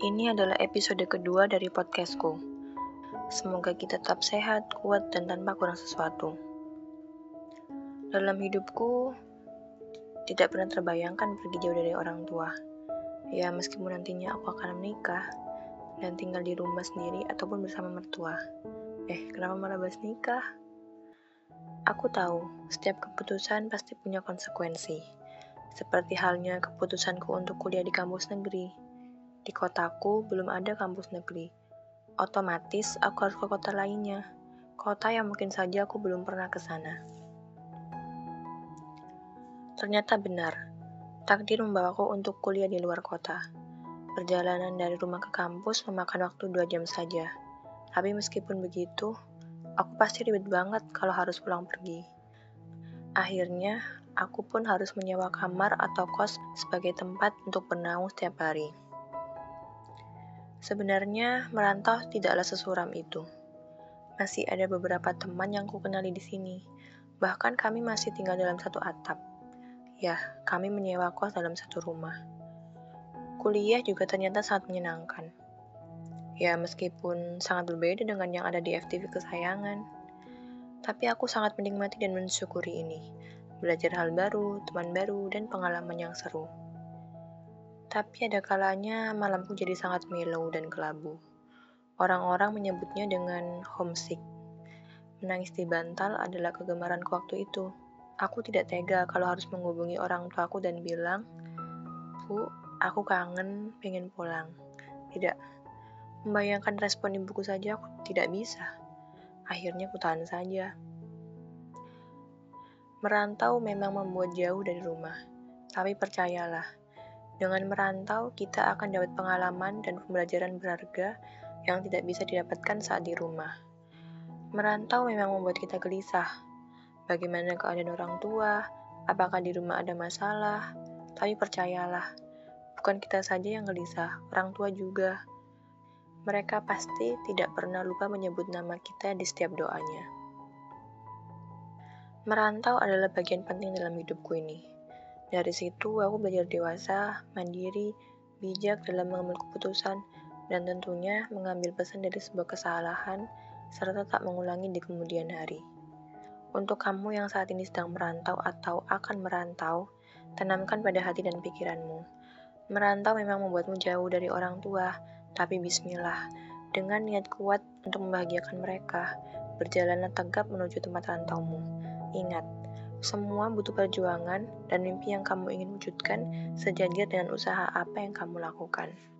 Ini adalah episode kedua dari podcastku. Semoga kita tetap sehat, kuat, dan tanpa kurang sesuatu. Dalam hidupku, tidak pernah terbayangkan pergi jauh dari orang tua. Ya, meskipun nantinya aku akan menikah dan tinggal di rumah sendiri ataupun bersama mertua. Kenapa malah bahas nikah? Aku tahu, setiap keputusan pasti punya konsekuensi. Seperti halnya keputusanku untuk kuliah di kampus negeri. Di kotaku belum ada kampus negeri. Otomatis aku harus ke kota lainnya. Kota yang mungkin saja aku belum pernah ke sana. Ternyata benar. Takdir membawaku untuk kuliah di luar kota. Perjalanan dari rumah ke kampus memakan waktu 2 jam saja. Tapi meskipun begitu, aku pasti ribet banget kalau harus pulang pergi. Akhirnya, aku pun harus menyewa kamar atau kos sebagai tempat untuk bernaung setiap hari. Sebenarnya, merantau tidaklah sesuram itu. Masih ada beberapa teman yang kukenali di sini. Bahkan kami masih tinggal dalam satu atap. Ya, kami menyewa kos dalam satu rumah. Kuliah juga ternyata sangat menyenangkan. Ya, meskipun sangat berbeda dengan yang ada di FTV kesayangan. Tapi aku sangat menikmati dan mensyukuri ini. Belajar hal baru, teman baru, dan pengalaman yang seru. Tapi ada kalanya malamku jadi sangat mellow dan kelabu. Orang-orang menyebutnya dengan homesick. Menangis di bantal adalah kegemaranku waktu itu. Aku tidak tega kalau harus menghubungi orang tuaku dan bilang, "Bu, aku kangen, pengen pulang." Tidak. Membayangkan respon ibuku saja aku tidak bisa. Akhirnya aku tahan saja. Merantau memang membuat jauh dari rumah. Tapi percayalah, dengan merantau, kita akan dapat pengalaman dan pembelajaran berharga yang tidak bisa didapatkan saat di rumah. Merantau memang membuat kita gelisah. Bagaimana keadaan orang tua? Apakah di rumah ada masalah? Tapi percayalah, bukan kita saja yang gelisah, orang tua juga. Mereka pasti tidak pernah lupa menyebut nama kita di setiap doanya. Merantau adalah bagian penting dalam hidupku ini. Dari situ, aku belajar dewasa, mandiri, bijak dalam mengambil keputusan, dan tentunya mengambil pesan dari sebuah kesalahan, serta tak mengulangi di kemudian hari. Untuk kamu yang saat ini sedang merantau atau akan merantau, tanamkan pada hati dan pikiranmu. Merantau memang membuatmu jauh dari orang tua, tapi bismillah, dengan niat kuat untuk membahagiakan mereka, berjalanlah tegap menuju tempat rantaumu. Ingat, semua butuh perjuangan dan mimpi yang kamu ingin wujudkan sejajar dengan usaha apa yang kamu lakukan.